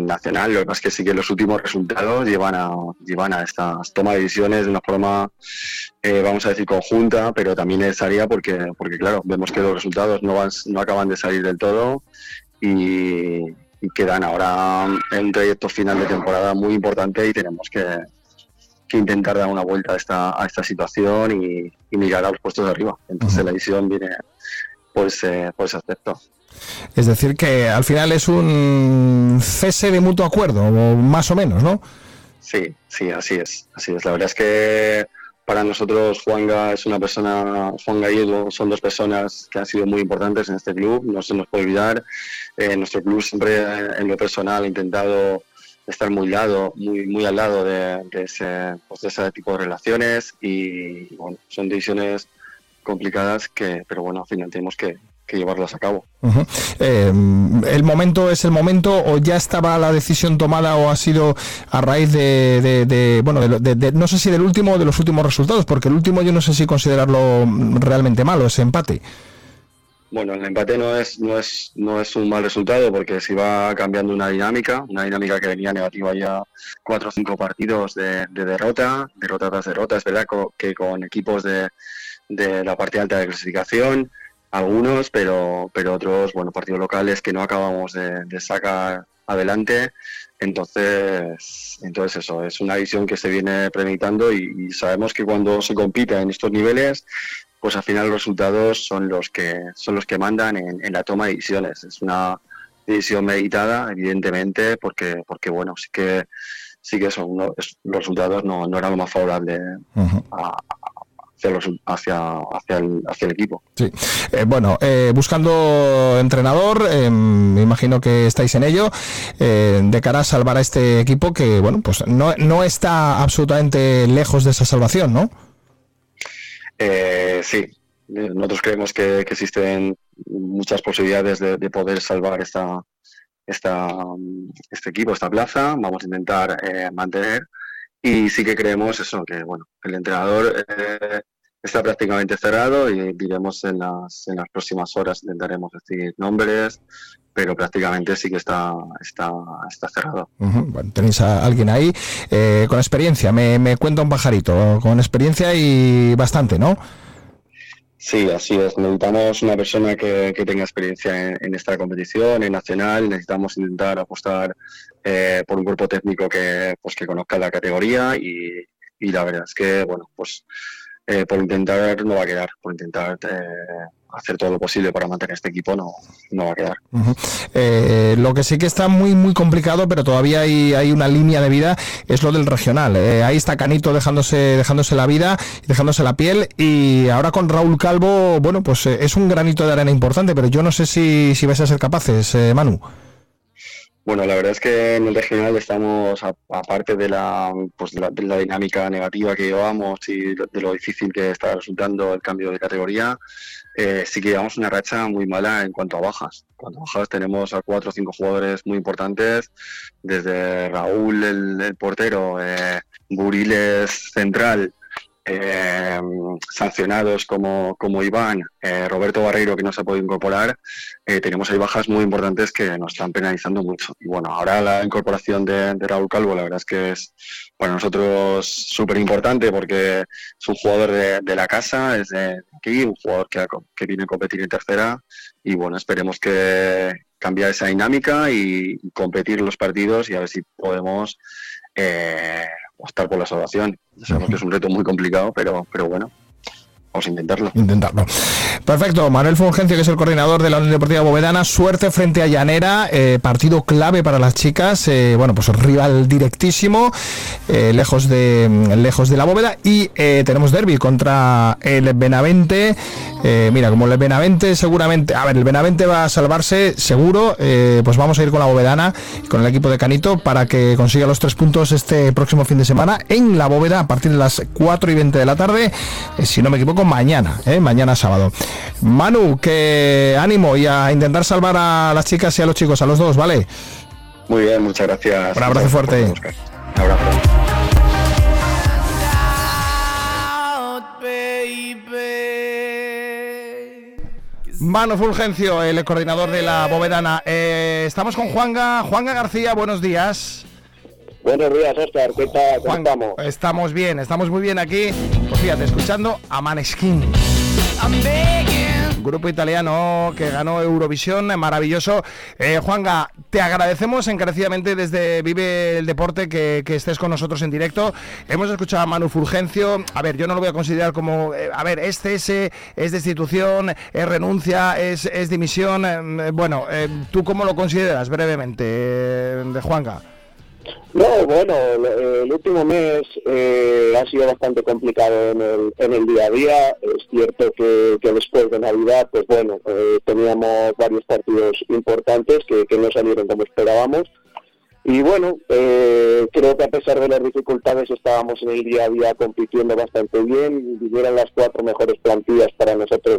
nacional. Lo que pasa es que sí que los últimos resultados llevan a estas toma de decisiones de una forma, conjunta, pero también necesaria, porque claro, vemos que los resultados no acaban de salir del todo. Y quedan ahora un trayecto final de temporada muy importante, y tenemos que intentar dar una vuelta a esta situación y mirar a los puestos de arriba. Entonces La decisión viene por ese aspecto. Es decir, que al final es un cese de mutuo acuerdo, más o menos, ¿no? Sí, así es. La verdad es que para nosotros Juanga y Edu son dos personas que han sido muy importantes en este club, no se nos puede olvidar. Nuestro club siempre, en lo personal, ha intentado estar muy al lado de ese tipo de relaciones, y bueno, son decisiones complicadas pero al final tenemos que llevarlas a cabo. Uh-huh. ¿El momento es el momento, o ya estaba la decisión tomada, o ha sido a raíz de no sé si del último o de los últimos resultados? Porque el último yo no sé si considerarlo realmente malo, ese empate. Bueno, el empate no es un mal resultado, porque se iba cambiando una dinámica que venía negativa ya 4 o 5 partidos de derrota tras derrota. Es verdad que con equipos de la parte alta de clasificación, algunos, pero otros, partidos locales que no acabamos de sacar adelante. Entonces eso, es una visión que se viene premeditando, y sabemos que cuando se compite en estos niveles, pues al final los resultados son los que mandan en la toma de decisiones. Es una decisión meditada, evidentemente, porque sí que son los resultados no eran lo más favorable hacia el equipo. Sí. Buscando entrenador, me imagino que estáis en ello, de cara a salvar a este equipo que, no está absolutamente lejos de esa salvación, ¿no? Sí. Nosotros creemos que existen muchas posibilidades de poder salvar este equipo, esta plaza. Vamos a intentar mantener y sí que creemos eso, que bueno, el entrenador está prácticamente cerrado y diremos en las próximas horas, intentaremos decir nombres, pero prácticamente sí que está cerrado. Uh-huh. Bueno, tenéis a alguien ahí con experiencia, me cuenta un pajarito, con experiencia y bastante, ¿no? Sí, así es. Necesitamos una persona que tenga experiencia en esta competición, en Nacional. Necesitamos intentar apostar por un cuerpo técnico que conozca la categoría y la verdad es que, bueno, pues por intentar no va a quedar, por intentar hacer todo lo posible para mantener este equipo no va a quedar. Uh-huh. Lo que sí que está muy muy complicado, pero todavía hay una línea de vida, es lo del regional. Ahí está Canito dejándose la vida, dejándose la piel, y ahora con Raúl Calvo, bueno, pues es un granito de arena importante, pero yo no sé si vais a ser capaces, Manu. Bueno, la verdad es que en el regional estamos, aparte de la dinámica negativa que llevamos y de lo difícil que está resultando el cambio de categoría, sí que llevamos una racha muy mala en cuanto a bajas. Cuando bajas tenemos a 4 o 5 jugadores muy importantes, desde Raúl, el portero, Buriles central, sancionados como Iván, Roberto Barreiro, que no se ha podido incorporar. Tenemos ahí bajas muy importantes que nos están penalizando mucho, y bueno, ahora la incorporación de Raúl Calvo, la verdad es que es para nosotros súper importante, porque es un jugador de la casa, es de aquí, un jugador que viene a competir en tercera, y bueno, esperemos que cambiar esa dinámica y competir los partidos y a ver si podemos optar por la salvación. Sabemos que es un reto muy complicado, pero bueno, vamos a intentarlo. Perfecto, Manuel Fulgencio, que es el coordinador de la Unión Deportiva Bovedana. Suerte frente a Llanera, partido clave para las chicas, bueno, pues rival directísimo, lejos de la bóveda, y tenemos derbi contra el Benavente. Mira, como el Benavente seguramente, a ver, el Benavente va a salvarse seguro, pues vamos a ir con la Bovedana, con el equipo de Canito, para que consiga los 3 puntos este próximo fin de semana en la bóveda a partir de las 4:20 de la tarde, si no me equivoco, mañana sábado. Manu, que ánimo y a intentar salvar a las chicas y a los chicos, a los dos, ¿vale? Muy bien, muchas gracias. Un abrazo fuerte. Un abrazo. Manu Fulgencio, el coordinador de la Bovedana. Estamos con Juanga García, buenos días. Buenos días, Óscar, ¿qué tal? ¿Cómo estamos? Estamos bien, estamos muy bien aquí. Pues fíjate, escuchando a Maneskin, grupo italiano que ganó Eurovisión, maravilloso. Juanga, te agradecemos encarecidamente desde Vive el Deporte que estés con nosotros en directo. Hemos escuchado a Manu Fulgencio. A ver, yo no lo voy a considerar como es cese, es destitución, es renuncia, es dimisión. Bueno, ¿tú cómo lo consideras brevemente, de Juanga? No, bueno, el último mes ha sido bastante complicado en el día a día. Es cierto que después de Navidad, pues bueno, teníamos varios partidos importantes que no salieron como esperábamos. Y bueno, creo que a pesar de las dificultades estábamos en el día a día compitiendo bastante bien. Vinieron las 4 mejores plantillas para nosotros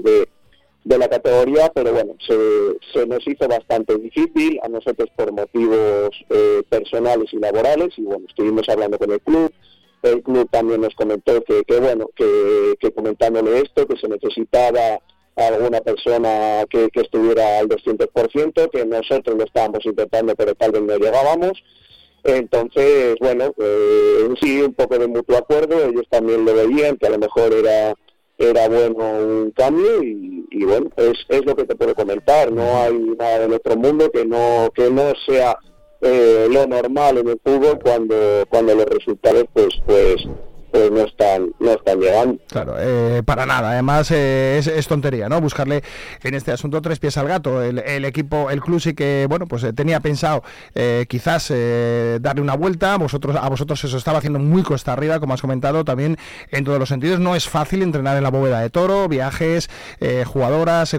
de la categoría, pero bueno, se nos hizo bastante difícil a nosotros por motivos personales y laborales, y bueno, estuvimos hablando con el club también nos comentó que comentándole esto, que se necesitaba alguna persona que estuviera al 200%, que nosotros lo estábamos intentando, pero tal vez no llegábamos. Entonces, bueno, sí, un poco de mutuo acuerdo, ellos también lo veían, que a lo mejor era bueno un cambio y bueno, es lo que te puedo comentar. No hay nada del otro mundo que no sea lo normal en el fútbol cuando los resultados pues no están llegando. Claro, para nada. Además es tontería, ¿no? Buscarle en este asunto 3 pies al gato. El equipo, el club sí que, bueno, pues tenía pensado quizás darle una vuelta. A vosotros eso estaba haciendo muy cuesta arriba, como has comentado también en todos los sentidos. No es fácil entrenar en la Bóveda de Toro, viajes, jugadoras,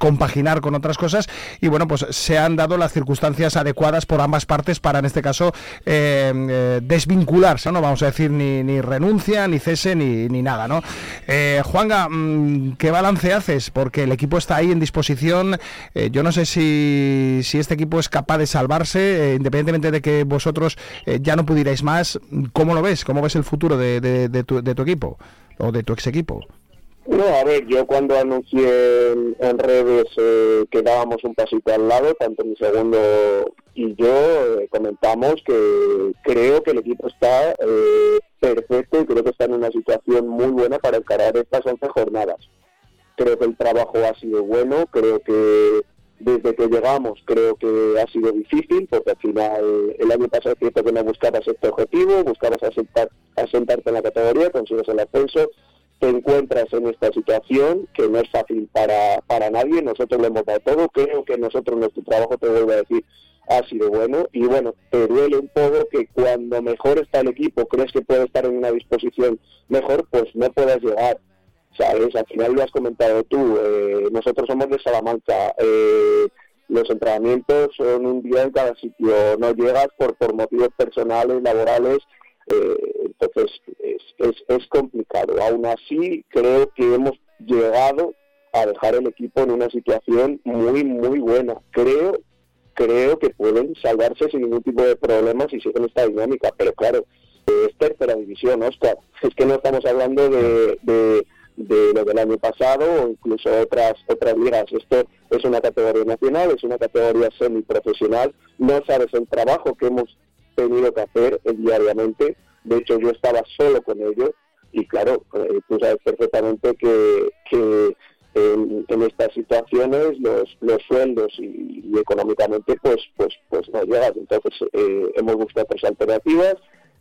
compaginar con otras cosas. Y bueno, pues se han dado las circunstancias adecuadas por ambas partes para, en este caso, desvincularse, ¿no? Vamos a decir, ni renunciar renuncia, ni cese, ni nada, ¿no? Juanga, ¿qué balance haces? Porque el equipo está ahí en disposición. Yo no sé si este equipo es capaz de salvarse, independientemente de que vosotros ya no pudierais más. ¿Cómo lo ves? ¿Cómo ves el futuro de tu equipo o de tu ex equipo? No, a ver, yo cuando anuncié en redes que dábamos un pasito al lado, tanto mi segundo y yo comentamos que creo que el equipo está perfecto y creo que está en una situación muy buena para encarar estas 11 jornadas. Creo que el trabajo ha sido bueno, creo que desde que llegamos creo que ha sido difícil, porque al final el año pasado es cierto que no buscabas este objetivo, buscabas asentarte en la categoría, consigues el ascenso. Te encuentras en esta situación que no es fácil para nadie. Nosotros lo hemos dado todo, creo que nuestro trabajo, te vuelvo a decir, ha sido bueno, y bueno, te duele un poco que cuando mejor está el equipo, crees que puede estar en una disposición mejor, pues no puedas llegar, ¿sabes? Al final lo has comentado tú, nosotros somos de Salamanca, los entrenamientos son un día en cada sitio, no llegas por motivos personales, laborales. Entonces es complicado. Aún así creo que hemos llegado a dejar el equipo en una situación muy muy buena. Creo que pueden salvarse sin ningún tipo de problemas si siguen esta dinámica, pero claro, es tercera división, Óscar, es que no estamos hablando de lo del año pasado o incluso otras ligas. Esto es una categoría nacional, es una categoría semiprofesional, no sabes el trabajo que hemos tenido que hacer diariamente. De hecho, yo estaba solo con ellos y claro, tú sabes perfectamente que en estas situaciones los sueldos y económicamente pues no llegas. Entonces hemos buscado otras alternativas,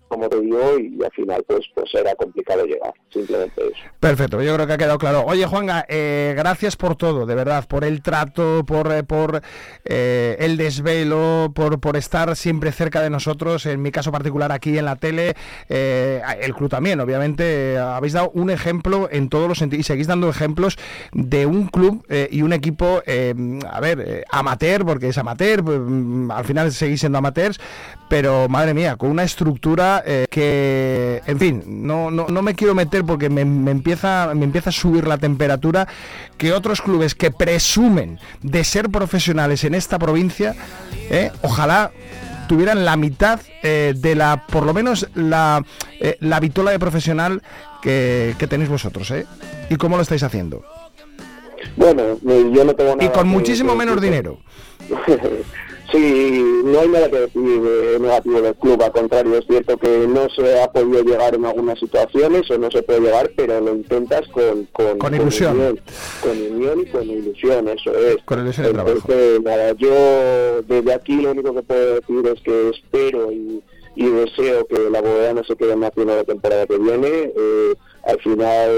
como te digo, y al final pues era complicado llegar, simplemente eso. Perfecto, yo creo que ha quedado claro. Oye, Juanga, gracias por todo, de verdad, por el trato, por el desvelo, por estar siempre cerca de nosotros, en mi caso particular aquí en la tele, el club también, obviamente, habéis dado un ejemplo en todos los sentidos, y seguís dando ejemplos de un club y un equipo, amateur, porque es amateur, al final seguís siendo amateurs, pero madre mía, con una estructura que, en fin, no me quiero meter porque me empieza a subir la temperatura, que otros clubes que presumen de ser profesionales en esta provincia, ojalá tuvieran la mitad de la, por lo menos la vitola de profesional que tenéis vosotros, ¿Y cómo lo estáis haciendo? Bueno, yo no tengo nada. Y con muchísimo menos dinero. Sí, no hay nada que decir negativo del club, al contrario, es cierto que no se ha podido llegar en algunas situaciones o no se puede llegar, pero lo intentas con ilusión. Con unión y con ilusión, eso es. Con ilusión de trabajo. Entonces, nada, yo desde aquí lo único que puedo decir es que espero y deseo que la Bovedana se quede en Nacional la temporada que viene. Al final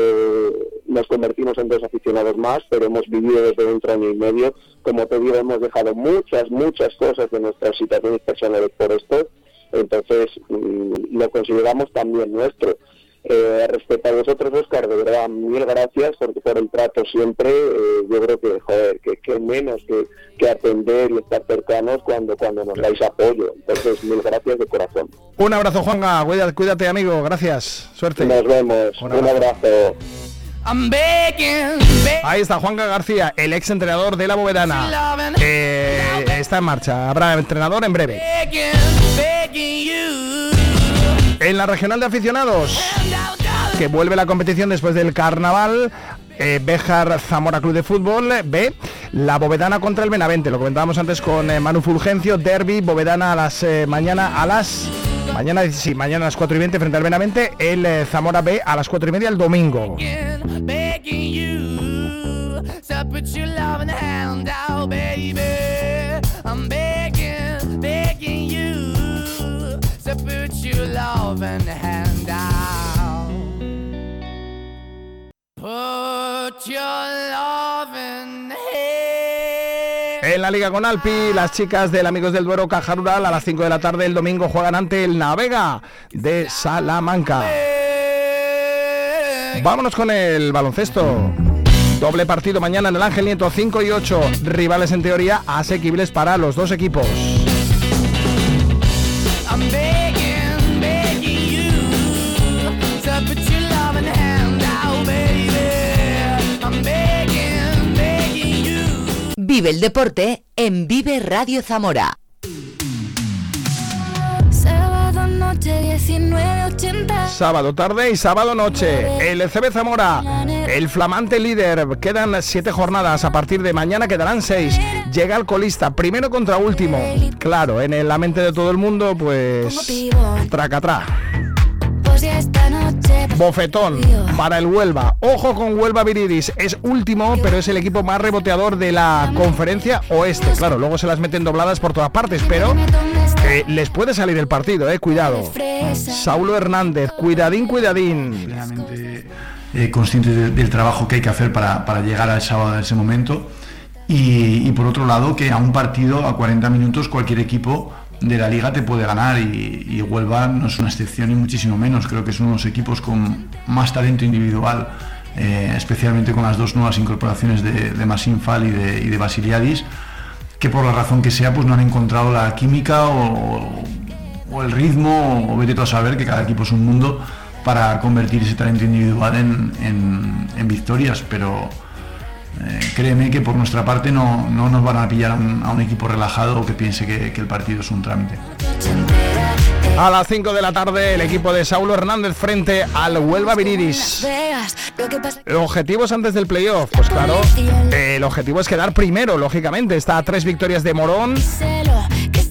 nos convertimos en dos aficionados más, pero hemos vivido desde un año y medio. Como te digo, hemos dejado muchas cosas de nuestras situaciones personales por esto. Entonces, lo consideramos también nuestro. Respecto a vosotros, Óscar, de verdad, mil gracias por el trato siempre. Yo creo que, que menos que atender y estar cercanos cuando nos dais apoyo. Entonces, mil gracias de corazón. Un abrazo, Juanga. Cuídate, amigo. Gracias. Suerte. Nos vemos. Un abrazo. Ahí está Juanga García, el ex entrenador de la Bovedana. Está en marcha. Habrá entrenador en breve. En la regional de aficionados, que vuelve la competición después del carnaval, Béjar Zamora Club de Fútbol B, la Bovedana contra el Benavente. Lo comentábamos antes con Manu Fulgencio. Derbi Bovedana a las mañana a las 4:20 frente al Benavente. El Zamora B a las 4:30 el domingo. En la Liga con Alpi, las chicas del Amigos del Duero Caja Rural a las 5 de la tarde el domingo juegan ante el Navega de Salamanca. Vámonos con el baloncesto. Doble partido mañana en el Ángel Nieto, 5 y 8. Rivales en teoría asequibles para los dos equipos. Vive el deporte en Vive Radio Zamora. Sábado noche 19.80. Sábado tarde y sábado noche. El CB Zamora, el flamante líder. Quedan 7 jornadas. A partir de mañana quedarán 6. Llega el colista, primero contra último. Claro, en la mente de todo el mundo, pues tracatrá. Bofetón para el Huelva. Ojo con Huelva Viridis. Es último, pero es el equipo más reboteador de la Conferencia Oeste. Claro, luego se las meten dobladas por todas partes, pero les puede salir el partido, cuidado. Saulo Hernández, cuidadín. Realmente consciente del trabajo que hay que hacer para llegar al sábado, a ese momento. Y por otro lado, que a un partido, a 40 minutos, cualquier equipo de la liga te puede ganar, y Huelva no es una excepción y muchísimo menos. Creo que es uno de los equipos con más talento individual, especialmente con las dos nuevas incorporaciones de Masinfal y de Basiliadis, que por la razón que sea pues no han encontrado la química o el ritmo, o vete tú a saber, que cada equipo es un mundo, para convertir ese talento individual en victorias, pero créeme que por nuestra parte no nos van a pillar a un equipo relajado o que piense que el partido es un trámite. A las 5 de la tarde, el equipo de Saulo Hernández frente al Huelva Viridis. ¿Objetivos antes del playoff? Pues claro, el objetivo es quedar primero, lógicamente. Está a 3 victorias de Morón,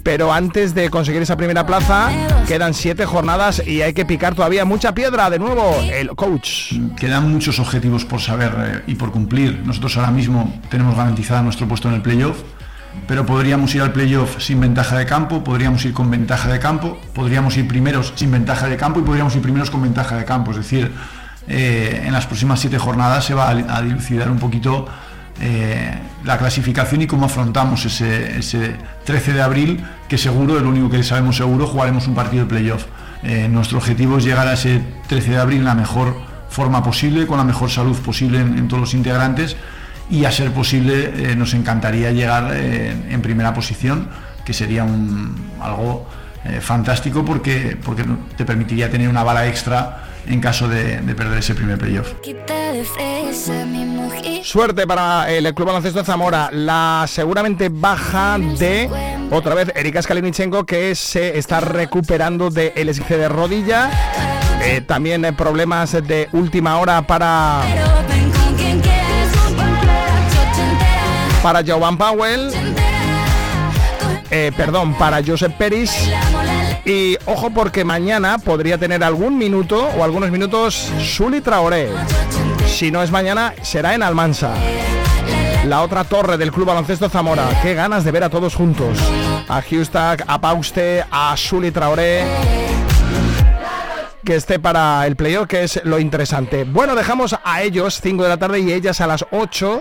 pero antes de conseguir esa primera plaza quedan 7 jornadas y hay que picar todavía mucha piedra. De nuevo, el coach. Quedan muchos objetivos por saber y por cumplir. Nosotros ahora mismo tenemos garantizado nuestro puesto en el playoff, pero podríamos ir al playoff sin ventaja de campo, podríamos ir con ventaja de campo, podríamos ir primeros sin ventaja de campo y podríamos ir primeros con ventaja de campo. Es decir, en las próximas 7 jornadas se va a dilucidar un poquito la clasificación y cómo afrontamos ese 13 de abril, que seguro, el único que sabemos seguro, jugaremos un partido de playoff. Nuestro objetivo es llegar a ese 13 de abril en la mejor forma posible, con la mejor salud posible en todos los integrantes, y a ser posible nos encantaría llegar en primera posición, que sería algo fantástico porque te permitiría tener una bala extra en caso de perder ese primer playoff. Suerte para el Club Baloncesto de Zamora. La seguramente baja de otra vez Erika Skalinichenko, que se está recuperando del esguince de rodilla. También problemas de última hora para Jovan Powell. Para Josep Peris. Y ojo, porque mañana podría tener algún minuto o algunos minutos Suli Traoré. Si no es mañana, será en Almansa. La otra torre del Club Baloncesto Zamora. Qué ganas de ver a todos juntos. A Hustac, a Pauste, a Suli Traoré, que esté para el playoff, que es lo interesante. Bueno, dejamos a ellos 5 de la tarde y ellas a las 8.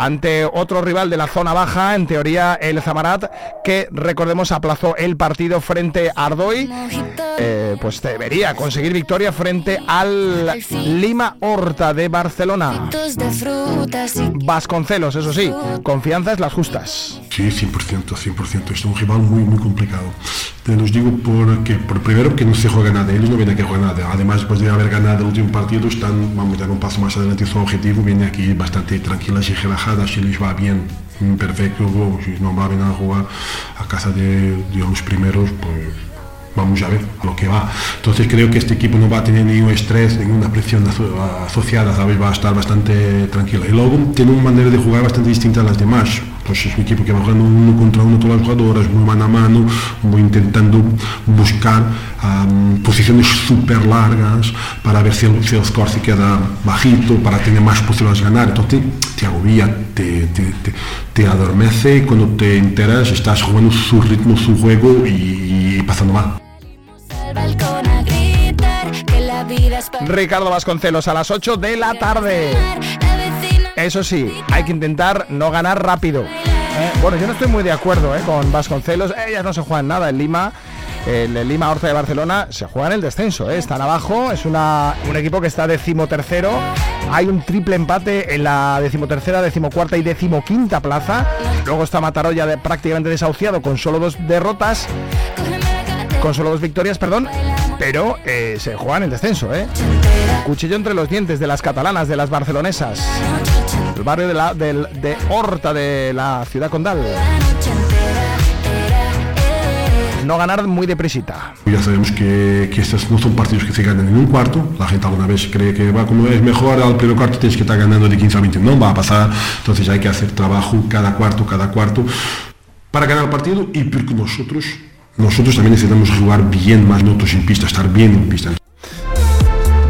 Ante otro rival de la zona baja, en teoría el Zamarat, que recordemos aplazó el partido frente a Ardoy, pues debería conseguir victoria frente al Lima Horta de Barcelona. Vasconcelos, eso sí, confianzas las justas. Sí, 100%, es un rival muy, muy complicado. Te los digo por primero que no se juega nada, ellos no vienen a jugar nada. Además, después de haber ganado el último partido, vamos a dar un paso más adelante en su objetivo, vienen aquí bastante tranquilas y relajadas, y les va bien, perfecto. Si no van a jugar a casa de los primeros, pues vamos a ver a lo que va. Entonces creo que este equipo no va a tener ningún estrés, ninguna presión asociada, ¿sabes? Va a estar bastante tranquila. Y luego tiene una manera de jugar bastante distinta a las demás. Entonces es un equipo que va jugando uno contra uno todas las jugadoras, muy mano a mano, muy intentando buscar posiciones súper largas para ver si el score se queda bajito, para tener más posibilidades de ganar. Entonces te agobia, te adormece, y cuando te enteras estás jugando su ritmo, su juego y pasando mal. Ricardo Vasconcelos a las 8 de la tarde. Eso sí, hay que intentar no ganar rápido. Bueno, yo no estoy muy de acuerdo con Vasconcelos. Ellas no se juegan nada en Lima. El Lima Horta de Barcelona se juega en el descenso, están abajo. Es un equipo que está 13º. Hay un triple empate en la 13ª, 14ª y 15ª plaza. Luego está Matarolla prácticamente desahuciado con solo 2 victorias. pero se juegan el descenso, ¿eh? Cuchillo entre los dientes de las catalanas, de las barcelonesas. El barrio de Horta de la ciudad condal. No ganar muy depresita. Ya sabemos que estos no son partidos que se ganan en un cuarto. La gente alguna vez cree que va como es mejor al primer cuarto, tienes que estar ganando de 15 a 20. No va a pasar. Entonces hay que hacer trabajo cada cuarto para ganar el partido, y porque nosotros también necesitamos jugar bien más minutos en pista, estar bien en pista.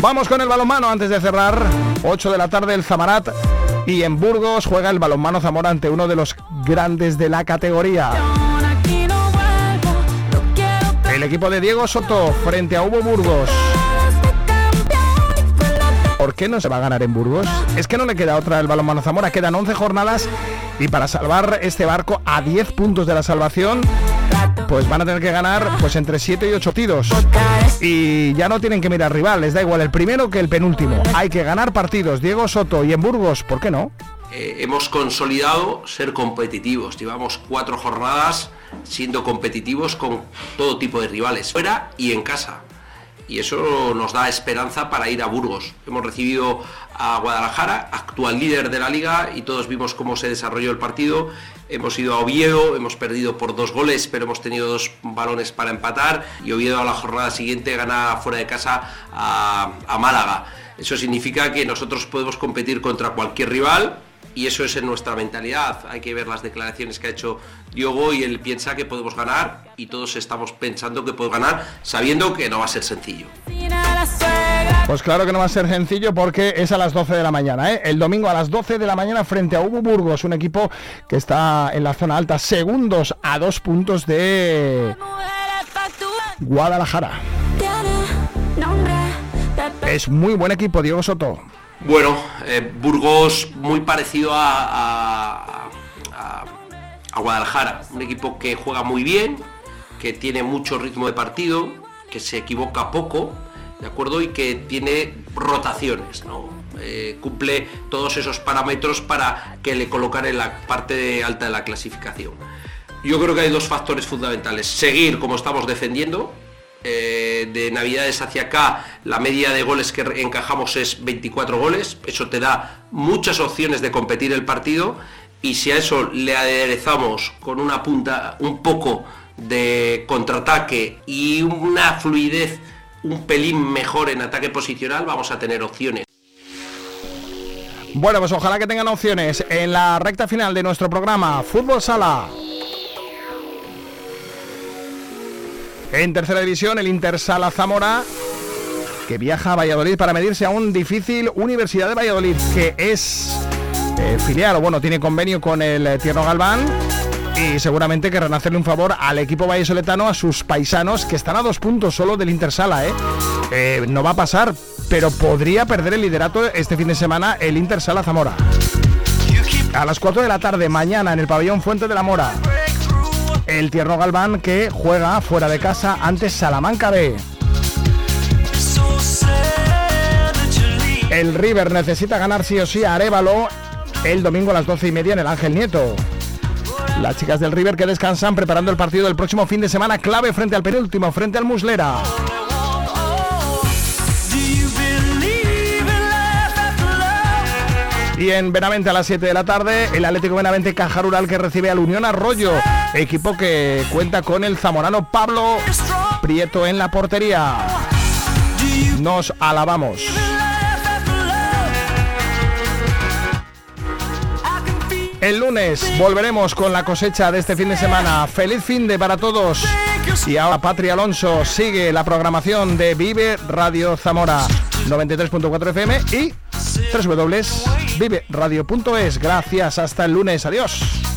Vamos con el balonmano antes de cerrar. 8 de la tarde el Zamarat, y en Burgos juega el balonmano Zamora ante uno de los grandes de la categoría. El equipo de Diego Soto frente a Hugo Burgos. ¿Por qué no se va a ganar en Burgos? Es que no le queda otra el balonmano Zamora. Quedan 11 jornadas y para salvar este barco a 10 puntos de la salvación, pues van a tener que ganar pues entre 7 y 8 tiros. Y ya no tienen que mirar rival, les da igual el primero que el penúltimo. Hay que ganar partidos. Diego Soto y en Burgos, ¿por qué no? Hemos consolidado ser competitivos. Llevamos 4 jornadas siendo competitivos con todo tipo de rivales, fuera y en casa, y eso nos da esperanza para ir a Burgos. Hemos recibido a Guadalajara, actual líder de la liga, y todos vimos cómo se desarrolló el partido. Hemos ido a Oviedo, hemos perdido por 2 goles, pero hemos tenido 2 balones para empatar, y Oviedo a la jornada siguiente gana fuera de casa a Málaga. Eso significa que nosotros podemos competir contra cualquier rival. Y eso es en nuestra mentalidad. Hay que ver las declaraciones que ha hecho Diogo, y él piensa que podemos ganar, y todos estamos pensando que podemos ganar, sabiendo que no va a ser sencillo. Pues claro que no va a ser sencillo, porque es a las 12 de la mañana, ¿eh? El domingo a las 12 de la mañana frente a Hugo Burgos, un equipo que está en la zona alta, segundos a 2 puntos de Guadalajara. Es muy buen equipo, Diego Soto. Bueno, Burgos muy parecido a Guadalajara, un equipo que juega muy bien, que tiene mucho ritmo de partido, que se equivoca poco, ¿de acuerdo? Y que tiene rotaciones, ¿no? Cumple todos esos parámetros para que le colocan en la parte alta de la clasificación. Yo creo que hay 2 factores fundamentales: seguir como estamos defendiendo. De Navidades hacia acá, la media de goles que encajamos es 24 goles, eso te da muchas opciones de competir el partido, y si a eso le aderezamos con una punta, un poco de contraataque y una fluidez un pelín mejor en ataque posicional, vamos a tener opciones. Bueno, pues ojalá que tengan opciones en la recta final de nuestro programa Fútbol Sala. En tercera división, el Intersala Zamora, que viaja a Valladolid para medirse a un difícil Universidad de Valladolid, que es filial, o bueno, tiene convenio con el Tierno Galván, y seguramente querrán hacerle un favor al equipo vallesoletano, a sus paisanos, que están a 2 puntos solo del Intersala, ¿eh? No va a pasar, pero podría perder el liderato este fin de semana el Intersala Zamora. A las 4 de la tarde, mañana, en el pabellón Fuente de la Mora, el Tierno Galván, que juega fuera de casa ante Salamanca B. El River necesita ganar sí o sí a Arévalo el domingo a las 12:30 en el Ángel Nieto. Las chicas del River que descansan preparando el partido del próximo fin de semana clave frente al penúltimo, frente al Muslera. Y en Benavente a las 7 de la tarde, el Atlético Benavente Caja Rural, que recibe al Unión Arroyo, equipo que cuenta con el zamorano Pablo Prieto en la portería. Nos alabamos. El lunes volveremos con la cosecha de este fin de semana. Feliz fin de para todos. Y ahora Patri Alonso sigue la programación de Vive Radio Zamora 93.4 FM y www.viveradio.es. Gracias, hasta el lunes, adiós.